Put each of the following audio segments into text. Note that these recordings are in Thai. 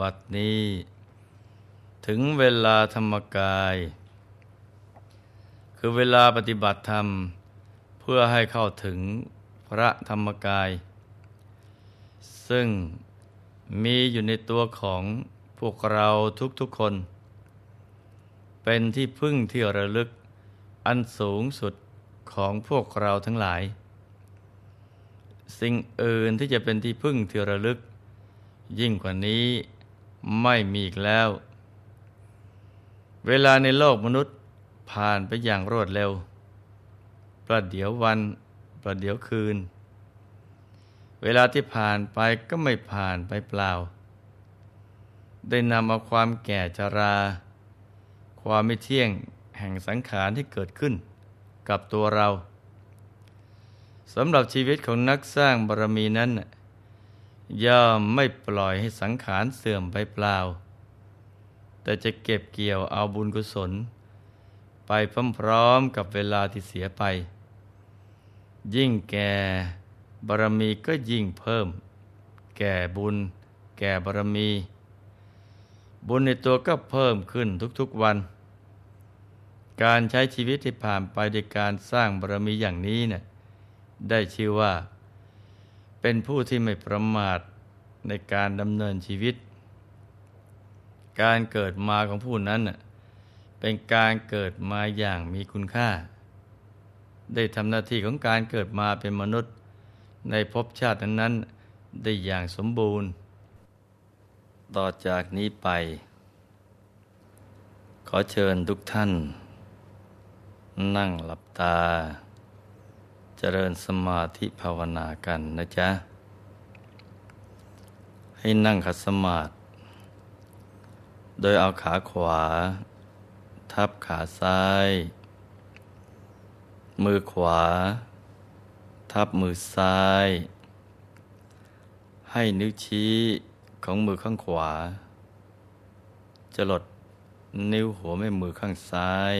บัดนี้ถึงเวลาธรรมกายคือเวลาปฏิบัติธรรมเพื่อให้เข้าถึงพระธรรมกายซึ่งมีอยู่ในตัวของพวกเราทุกๆคนเป็นที่พึ่งที่ระลึกอันสูงสุดของพวกเราทั้งหลายสิ่งอื่นที่จะเป็นที่พึ่งที่ระลึกยิ่งกว่านี้ไม่มีอีกแล้วเวลาในโลกมนุษย์ผ่านไปอย่างรวดเร็วประเดี๋ยววันประเดี๋ยวคืนเวลาที่ผ่านไปก็ไม่ผ่านไปเปล่าได้นำเอาความแก่ชราความไม่เที่ยงแห่งสังขารที่เกิดขึ้นกับตัวเราสำหรับชีวิตของนักสร้างบารมีนั้นย่อมไม่ปล่อยให้สังขารเสื่อมไปเปล่าแต่จะเก็บเกี่ยวเอาบุญกุศลไปพร้อมๆกับเวลาที่เสียไปยิ่งแก่บารมีก็ยิ่งเพิ่มแก่บุญแก่บารมีบุญในตัวก็เพิ่มขึ้นทุกๆวันการใช้ชีวิตที่ผ่านไปด้วยการสร้างบารมีอย่างนี้เนี่ยได้ชื่อว่าเป็นผู้ที่ไม่ประมาทในการดำเนินชีวิตการเกิดมาของผู้นั้นเป็นการเกิดมาอย่างมีคุณค่าได้ทำหน้าที่ของการเกิดมาเป็นมนุษย์ในภพชาตินั้นๆได้อย่างสมบูรณ์ต่อจากนี้ไปขอเชิญทุกท่านนั่งหลับตาเจริญสมาธิภาวนากันนะจ๊ะให้นั่งขัดสมาธิโดยเอาขาขวาทับขาซ้ายมือขวาทับมือซ้ายให้นิ้วชี้ของมือข้างขวาจรดนิ้วหัวแม่มือข้างซ้าย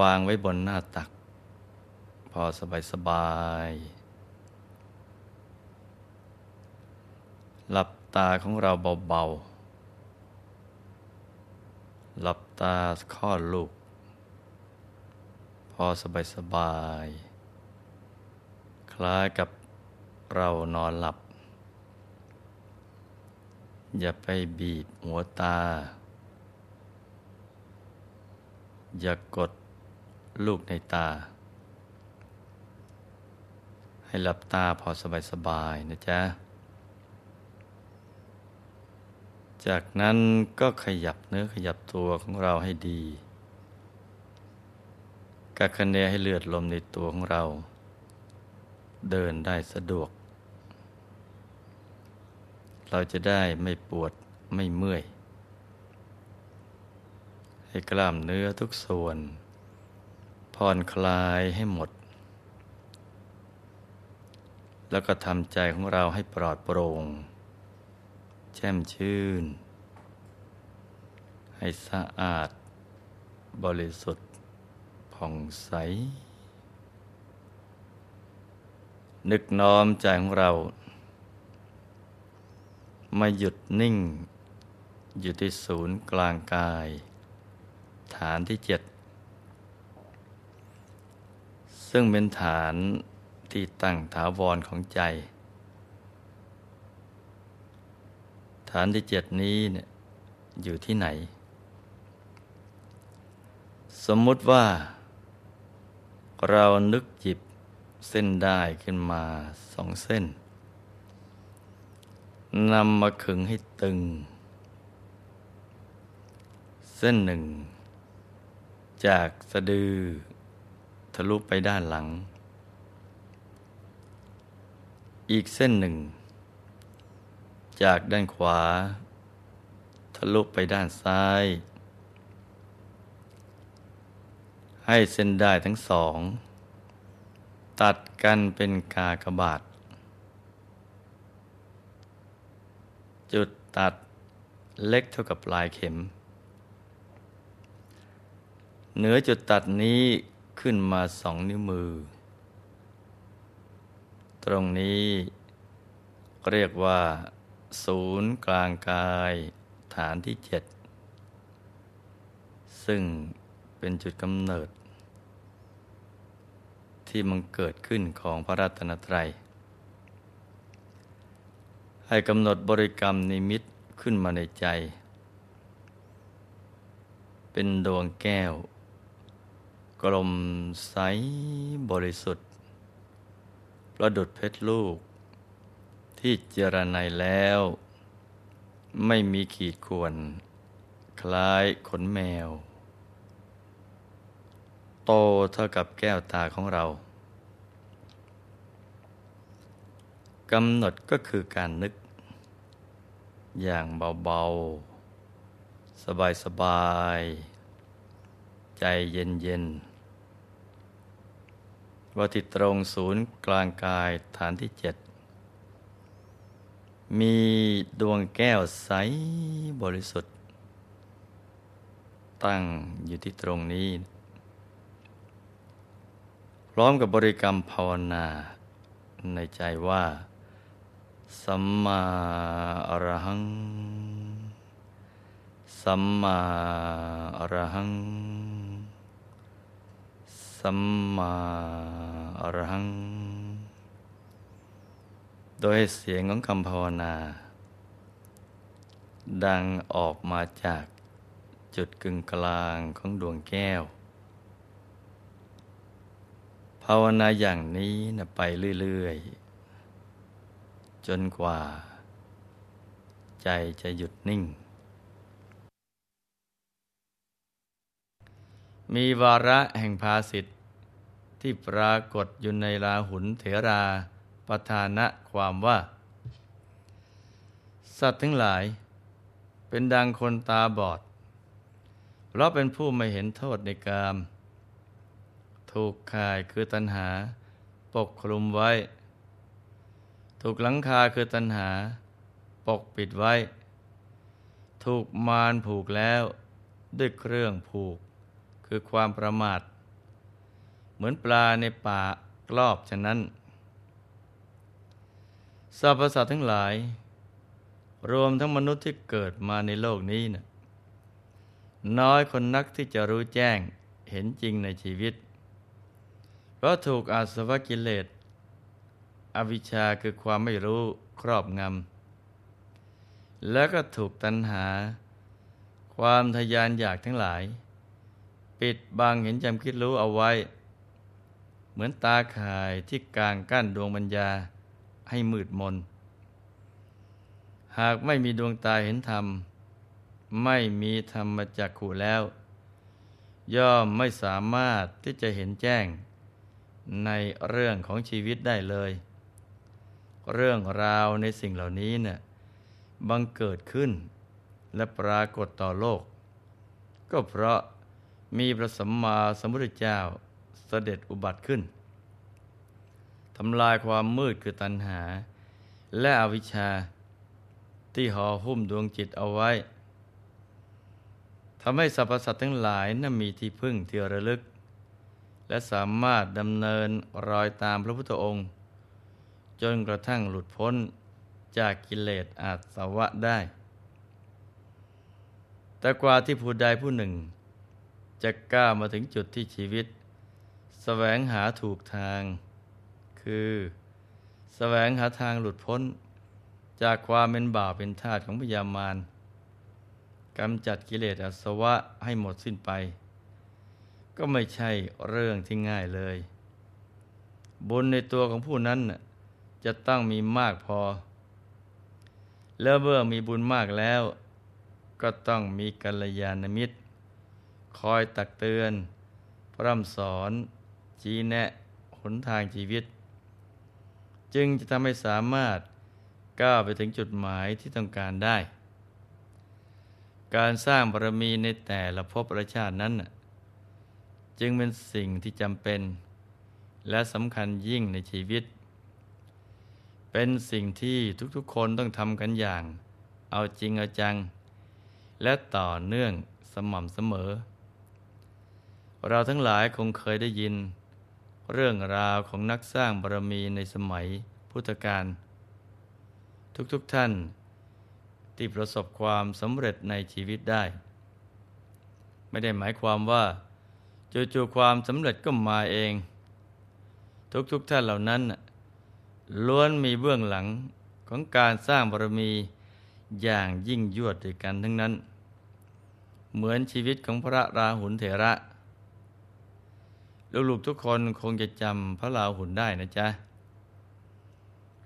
วางไว้บนหน้าตักพอสบายๆหลับตาของเราเบาๆหลับตาคลอดลูกพอสบายๆคล้ายกับเรานอนหลับอย่าไปบีบหัวตาอย่ากดลูกในตาให้หลับตาพอสบายๆนะจ๊ะจากนั้นก็ขยับเนื้อขยับตัวของเราให้ดีกักคะเนให้เลือดลมในตัวของเราเดินได้สะดวกเราจะได้ไม่ปวดไม่เมื่อยให้กล้ามเนื้อทุกส่วนผ่อนคลายให้หมดแล้วก็ทำใจของเราให้ปลอดโปร่งแช่มชื่นให้สะอาดบริสุทธิ์ผ่องใสนึกน้อมใจของเรามาหยุดนิ่งอยู่ที่ศูนย์กลางกายฐานที่7ซึ่งเป็นฐานที่ตั้งถาวรของใจฐานที่7นี้เนี่ยอยู่ที่ไหนสมมุติว่าเรานึกหยิบเส้นได้ขึ้นมา2เส้นนำมาขึงให้ตึงเส้นหนึ่งจากสะดือทะลุไปด้านหลังอีกเส้นหนึ่งจากด้านขวาทะลุไปด้านซ้ายให้เส้นได้ทั้งสองตัดกันเป็นกากบาทจุดตัดเล็กเท่ากับปลายเข็มเหนือจุดตัดนี้ขึ้นมา2 นิ้วมือตรงนี้ เรียกว่าศูนย์กลางกายฐานที่7ซึ่งเป็นจุดกำเนิดที่มันเกิดขึ้นของพระรัตนตรัยให้กำหนดบริกรรมนิมิตขึ้นมาในใจเป็นดวงแก้วกลมใสบริสุทธิ์ประดุจเพชรลูกที่เจรไนแล้วไม่มีขีดข่วนคล้ายขนแมวโตเท่ากับแก้วตาของเรากำหนดก็คือการนึกอย่างเบาๆสบายๆใจเย็นๆว่าที่ตรงศูนย์กลางกายฐานที่7มีดวงแก้วใสบริสุทธิ์ตั้งอยู่ที่ตรงนี้พร้อมกับบริกรรมภาวนาในใจว่าสัมมาอรหังสัมมาอรหังสัมมาอรหังโดยเสียงของคำภาวนาดังออกมาจากจุดกึ่งกลางของดวงแก้วภาวนาอย่างนี้นะไปเรื่อยๆจนกว่าใจจะหยุดนิ่งมีวาระแห่งภาสิทธิ์ที่ปรากฏอยู่ในราหุลเถราประธานะความว่าสัตว์ทั้งหลายเป็นดังคนตาบอดเพราะเป็นผู้ไม่เห็นโทษในกามถูกข่ายคือตัณหาปกคลุมไว้ถูกหลังคาคือตัณหาปกปิดไว้ถูกมารผูกแล้วด้วยเครื่องผูกคือความประมาทเหมือนปลาในป่ากรอบฉะนั้นสรรพสัตว์ทั้งหลายรวมทั้งมนุษย์ที่เกิดมาในโลกนี้นะน้อยคนนักที่จะรู้แจ้งเห็นจริงในชีวิตเพราะถูกอาสวะกิเลสอวิชชาคือความไม่รู้ครอบงำแล้วก็ถูกตัณหาความทยานอยากทั้งหลายปิดบังเห็นจำคิดรู้เอาไว้เหมือนตาข่ายที่กางกั้นดวงปัญญาให้มืดมนหากไม่มีดวงตาเห็นธรรมไม่มีธรรมจักขุแล้วย่อมไม่สามารถที่จะเห็นแจ้งในเรื่องของชีวิตได้เลยเรื่องราวในสิ่งเหล่านี้เนี่ยบังเกิดขึ้นและปรากฏต่อโลกก็เพราะมีพระสัมมาสัมพุทธเจ้าเสด็จอุบัติขึ้นทำลายความมืดคือตัณหาและอวิชชาที่ห่อหุ้มดวงจิตเอาไว้ทำให้สรรพสัตว์ทั้งหลายนั้นมีที่พึ่งที่ระลึกและสามารถดำเนินรอยตามพระพุทธองค์จนกระทั่งหลุดพ้นจากกิเลสอาสวะได้แต่กว่าที่ผู้ใดผู้หนึ่งจะก้าวมาถึงจุดที่ชีวิตแสวงหาถูกทางคือแสวงหาทางหลุดพ้นจากความเป็นบ่าวเป็นทาสของพยามารกำจัดกิเลสอาสวะให้หมดสิ้นไปก็ไม่ใช่เรื่องที่ง่ายเลยบุญในตัวของผู้นั้นจะต้องมีมากพอแล้วเมื่อมีบุญมากแล้วก็ต้องมีกัลยาณมิตรคอยตักเตือนพร่ำสอนชี้แนะหนทางชีวิตจึงจะทำให้สามารถก้าวไปถึงจุดหมายที่ต้องการได้การสร้างบารมีในแต่ละภพละชาตินั้นจึงเป็นสิ่งที่จำเป็นและสำคัญยิ่งในชีวิตเป็นสิ่งที่ทุกๆคนต้องทำกันอย่างเอาจริงเอาจังและต่อเนื่องสม่ำเสมอเราทั้งหลายคงเคยได้ยินเรื่องราวของนักสร้างบารมีในสมัยพุทธกาล ทุกท่านที่ประสบความสำเร็จในชีวิตได้ไม่ได้หมายความว่าจู่ๆความสำเร็จก็มาเองทุกท่านเหล่านั้นล้วนมีเบื้องหลังของการสร้างบารมีอย่างยิ่งยวดด้วยกันทั้งนั้นเหมือนชีวิตของพระราหุลเถระลูกๆทุกคนคงจะจำพระราหุลได้นะจ๊ะ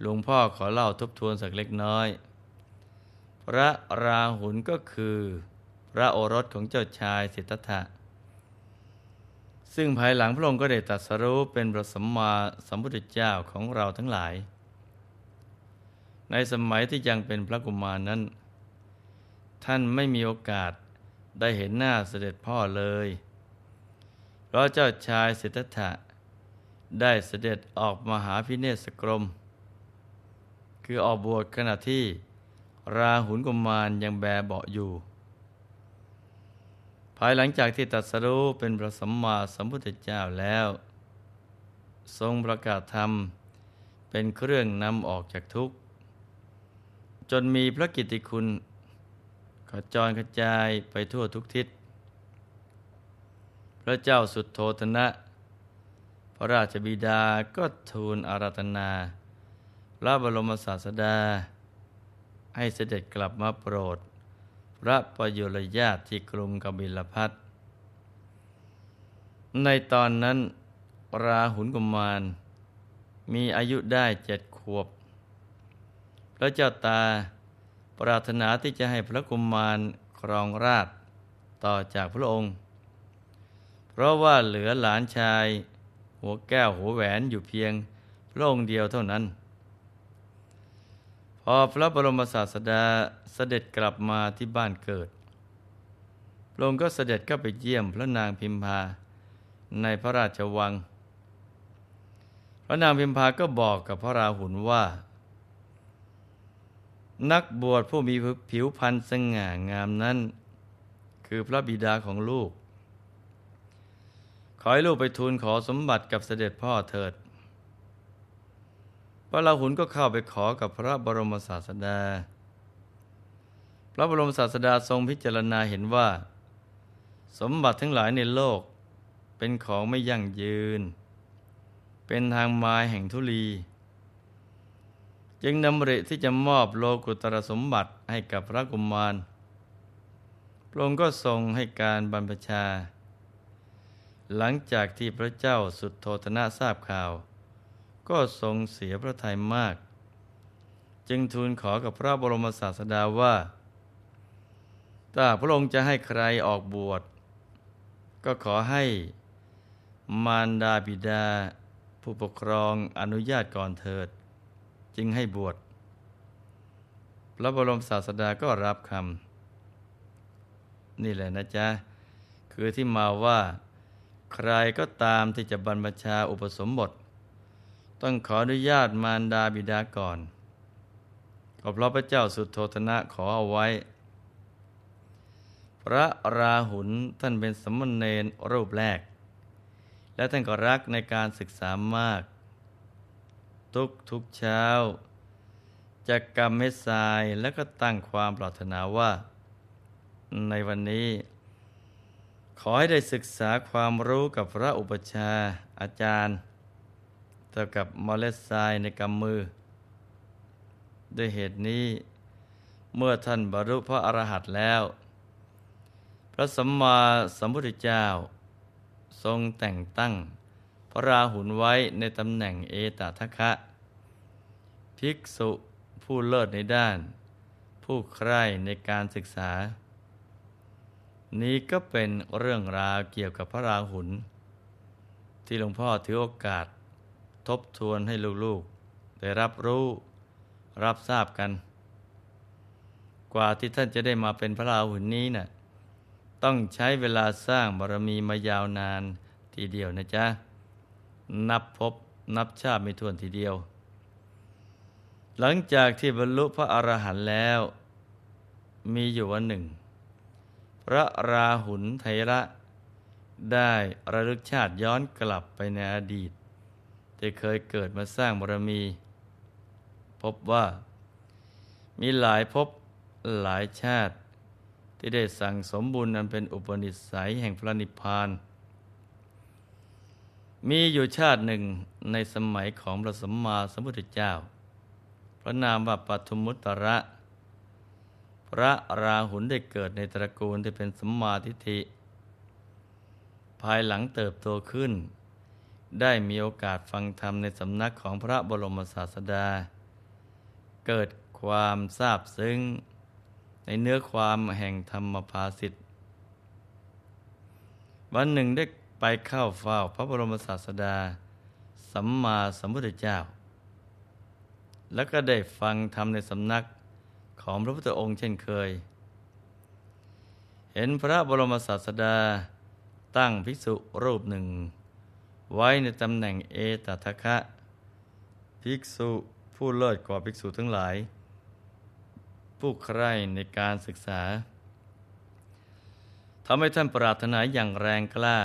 หลวงพ่อขอเล่าทบทวนสักเล็กน้อยพระราหุลก็คือพระโอรสของเจ้าชายสิทธัตถะซึ่งภายหลังพระองค์ก็ได้ตรัสรู้เป็นพระสัมมาสัมพุทธเจ้าของเราทั้งหลายในสมัยที่ยังเป็นพระกุมารนั้นท่านไม่มีโอกาสได้เห็นหน้าเสด็จพ่อเลยเพราะเจ้าชายสิทธัตถะได้เสด็จออกมหาภิเนศกรมคือออกบวชขณะที่ราหุลกุมารยังแบเบาะอยู่ภายหลังจากที่ตรัสรู้เป็นพระสัมมาสัมพุทธเจ้าแล้วทรงประกาศธรรมเป็นเครื่องนำออกจากทุกข์จนมีพระกิตติคุณขจรกระจายไปทั่วทุกทิศพระเจ้าสุทโธทนะพระราชบิดาก็ทูลอาราธนาพระบรมศาสดาให้เสด็จกลับมาโปรดพระประยุรญาติที่กรุงกบิลพัสดุ์ในตอนนั้นราหุลกุมารมีอายุได้7 ขวบพระเจ้าตาปรารถนาที่จะให้พระกุมารครองราชย์ต่อจากพระองค์เพราะว่าเหลือหลานชายหัวแก้วหัวแหวนอยู่เพียงพระองค์เดียวเท่านั้นพอพระบรมศาสดาเสด็จกลับมาที่บ้านเกิดพระองค์ก็เสด็จเข้าไปเยี่ยมพระนางพิมพาในพระราชวังพระนางพิมพาก็บอกกับพระราหุลว่านักบวชผู้มีผิวพรรณสง่างามนั้นคือพระบิดาของลูกขอให้ลูกไปทูลขอสมบัติกับเสด็จพ่อเถิดพระราหุลก็เข้าไปขอกับพระบรมศาสดาพระบรมศาสดาทรงพิจารณาเห็นว่าสมบัติทั้งหลายในโลกเป็นของไม่ยั่งยืนเป็นทางมายแห่งธุลีจึงดำริที่จะมอบโลกุตรสมบัติให้กับพระกุมารพระองค์ก็ทรงให้การบรรพชาหลังจากที่พระเจ้าสุทโธทนะทราบข่าวก็ทรงเสียพระทัยมากจึงทูลขอกับพระบรมศาสดาว่าถ้าพระองค์จะให้ใครออกบวชก็ขอให้มารดาบิดาผู้ปกครองอนุญาตก่อนเถิดจึงให้บวชพระบรมศาสดาก็รับคำนี่แหละนะจ๊ะคือที่มาว่าใครก็ตามที่จะบรรพชาอุปสมบทต้องขออนุญาตมารดาบิดาก่อนก็เพราะพระเจ้าสุทโธทนะขอเอาไว้พระราหุลท่านเป็นสมณเณรรูปแรกและท่านก็รักในการศึกษามากทุกเช้าจะกำเม็ดทรายแล้วก็ตั้งความปรารถนาว่าในวันนี้ขอให้ได้ศึกษาความรู้กับพระอุปัชฌาย์อาจารย์เท่ากับเมล็ดทรายในกำมือด้วยเหตุนี้เมื่อท่านบรรลุพระอรหันต์แล้วพระสัมมาสัมพุทธเจ้าทรงแต่งตั้งพระราหุลไว้ในตำแหน่งเอตทัคคะภิกษุผู้เลิศในด้านผู้ใคร่ในการศึกษานี้ก็เป็นเรื่องราวเกี่ยวกับพระราหุลที่หลวงพ่อถือโอกาสทบทวนให้ลูกๆได้รับรู้รับทราบกันกว่าที่ท่านจะได้มาเป็นพระราหุลนี้น่ะต้องใช้เวลาสร้างบารมีมายาวนานทีเดียวนะจ๊ะนับภพนับชาติไม่ถ้วนทีเดียวหลังจากที่บรรลุพระอรหันต์แล้วมีอยู่วันหนึ่งพระราหุลเถระได้ระลึกชาติย้อนกลับไปในอดีตที่เคยเกิดมาสร้างบารมีพบว่า มีหลายภพหลายชาติที่ได้สั่งสมบุญอันเป็นอุปนิสัยแห่งพระนิพพานมีอยู่ชาติหนึ่งในสมัยของพระสัมมาสัมพุทธเจ้าพระนามว่าปทุมมุตตระพระราหุลได้เกิดในตระกูลที่เป็นสัมมาทิฏฐิภายหลังเติบโตขึ้นได้มีโอกาสฟังธรรมในสำนักของพระบรมศาสดาเกิดความซาบซึ้งในเนื้อความแห่งธรรมภาษิตวันหนึ่งได้ไปเข้าเฝ้าพระบรมศาสดาสัมมาสัมพุทธเจ้าแล้วก็ได้ฟังธรรมในสำนักของพระพุทธองค์เช่นเคยเห็นพระบรมศาสดาตั้งภิกษุรูปหนึ่งไว้ในตำแหน่งเอตทัคคะภิกษุผู้เลิศกว่าภิกษุทั้งหลายผู้ใคร่ในการศึกษาทำให้ท่านปรารถนาอย่างแรงกล้า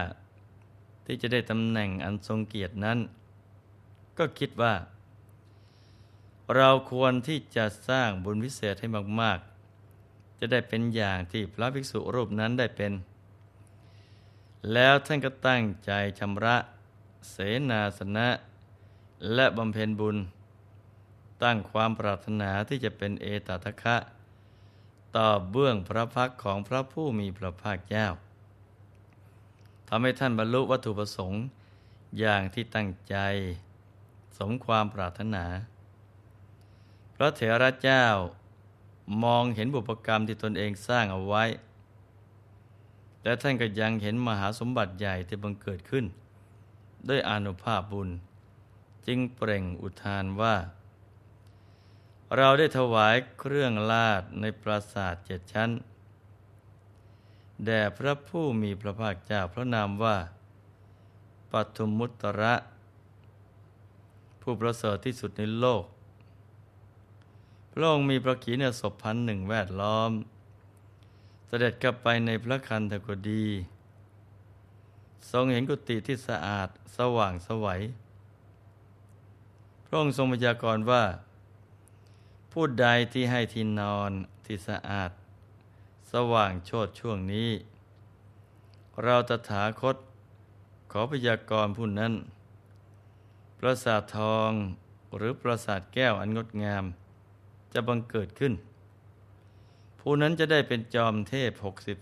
ที่จะได้ตำแหน่งอันทรงเกียรตินั้นก็คิดว่าเราควรที่จะสร้างบุญวิเศษให้มากๆจะได้เป็นอย่างที่พระภิกษุรูปนั้นได้เป็นแล้วท่านก็ตั้งใจชำระเสนาสนะและบำเพ็ญบุญตั้งความปรารถนาที่จะเป็นเอตทัคคะต่อเบื้องพระพักตร์ของพระผู้มีพระภาคเจ้าทำให้ท่านบรรลุวัตถุประสงค์อย่างที่ตั้งใจสมความปรารถนาพระเถระเจ้ามองเห็นบุพกรรมที่ตนเองสร้างเอาไว้และท่านก็ยังเห็นมหาสมบัติใหญ่ที่บังเกิดขึ้นด้วยอานุภาพบุญจึงเปล่งอุทานว่าเราได้ถวายเครื่องลาดในปราสาท7 ชั้นแด่พระผู้มีพระภาคเจ้าพระนามว่าปทุมมุตตระผู้ประเสริฐที่สุดในโลกพระองค์มีพระขีณาสพ 1,000 แวดล้อมเสด็จกลับไปในพระคันธกุฎีทรงเห็นกุฏิที่สะอาดสว่างไสวพระองค์ทรงพยากรณ์ว่าผู้ใดที่ให้ที่นอนที่สะอาดสว่างโชติช่วงนี้เราตถาคตขอพยากรณ์ผู้นั้นปราสาททองหรือปราสาทแก้วอันงดงามจะบังเกิดขึ้นผู้นั้นจะได้เป็นจอมเทพ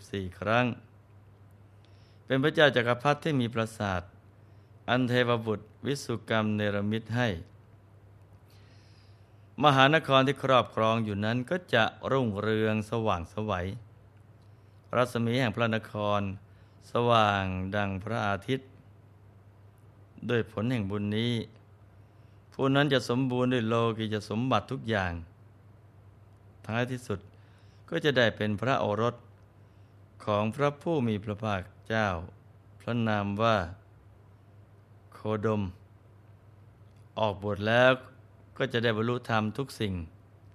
64 ครั้งเป็นพระเจ้าจักรพรรดิที่มีปราสาทอันเทพบุตรวิสุกรรมเนรมิตให้มหานครที่ครอบครองอยู่นั้นก็จะรุ่งเรืองสว่างไสวรัศมีแห่งพระนครสว่างดังพระอาทิตย์ด้วยผลแห่งบุญนี้ผู้นั้นจะสมบูรณ์ด้วยโลกิยสมบัติทุกอย่างท้ายที่สุดก็จะได้เป็นพระโอรสของพระผู้มีพระภาคเจ้าพระนามว่าโคดมออกบวชแล้วก็จะได้บรรลุธรรมทุกสิ่ง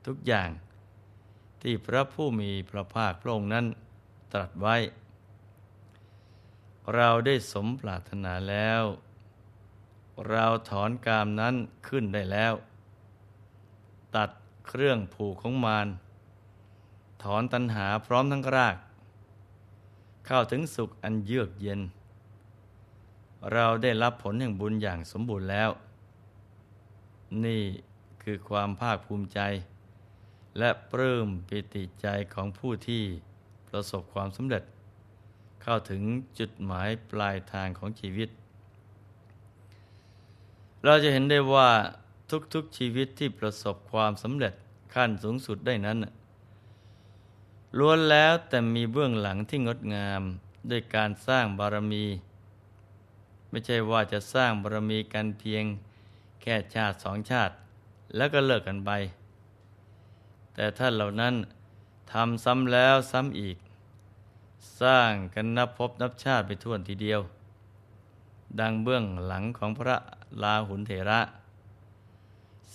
ทุกอย่างที่พระผู้มีพระภาคพระองค์นั้นตรัสไว้เราได้สมปรารถนาแล้วเราถอนกามนั้นขึ้นได้แล้วตัดเครื่องผูกของมารถอนตัณหาพร้อมทั้งรากเข้าถึงสุขอันเยือกเย็นเราได้รับผลแห่งบุญอย่างสมบูรณ์แล้วนี่คือความภาคภูมิใจและปลื้มปิติใจของผู้ที่ประสบความสำเร็จเข้าถึงจุดหมายปลายทางของชีวิตเราจะเห็นได้ว่าทุกๆชีวิตที่ประสบความสำเร็จขั้นสูงสุดได้นั้นล้วนแล้วแต่มีเบื้องหลังที่งดงามด้วยการสร้างบารมีไม่ใช่ว่าจะสร้างบารมีกันเพียงแค่ชาติ 2 ชาติแล้วก็เลิกกันไปแต่ท่านเหล่านั้นทำซ้ำแล้วซ้ำอีกสร้างกันนับพบนับชาติไปทั่วทีเดียวดังเบื้องหลังของพระราหุลเถระ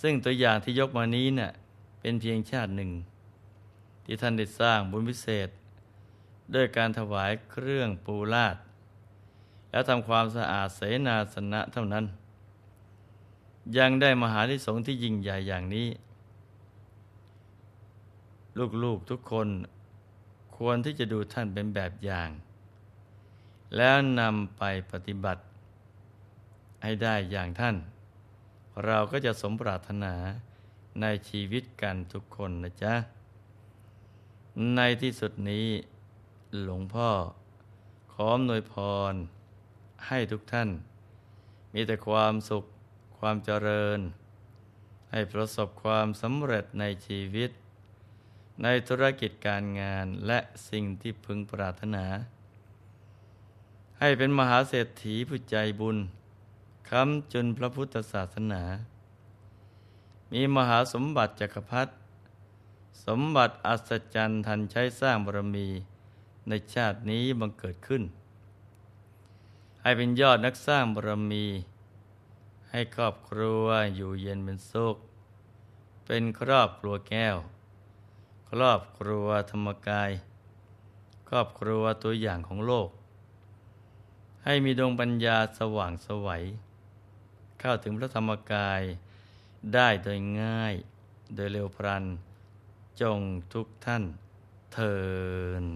ซึ่งตัวอย่างที่ยกมานี้น่ะเป็นเพียงชาติ 1ที่ท่านได้สร้างบุญพิเศษด้วยการถวายเครื่องปูลาดและทำความสะอาดเสนาสนะเท่านั้นยังได้มหานิสงส์ที่ยิ่งใหญ่อย่างนี้ ลูกๆทุกคนควรที่จะดูท่านเป็นแบบอย่างแล้วนำไปปฏิบัติให้ได้อย่างท่านเราก็จะสมปรารถนาในชีวิตกันทุกคนนะจ๊ะในที่สุดนี้หลวงพ่อขออำนวยพรให้ทุกท่านมีแต่ความสุขความเจริญให้ประสบความสำเร็จในชีวิตในธุรกิจการงานและสิ่งที่พึงปรารถนาให้เป็นมหาเศรษฐีผู้ใจบุญค้ำจุนพระพุทธศาสนามีมหาสมบัติจักรพรรดิสมบัติอัศจรรย์ทันใช้สร้างบารมีในชาตินี้บังเกิดขึ้นให้เป็นยอดนักสร้างบารมีให้ครอบครัวอยู่เย็นเป็นสุขเป็นครอบครัวแก้วครอบครัวธรรมกายครอบครัวตัวอย่างของโลกให้มีดวงปัญญาสว่างไสวเข้าถึงพระธรรมกายได้โดยง่ายโดยเร็วพลันจงทุกท่านเทอญ